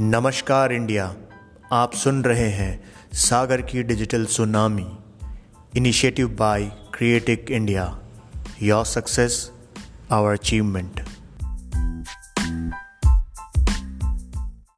नमस्कार इंडिया, आप सुन रहे हैं सागर की digital tsunami, initiative by Creatick India, your success our achievement.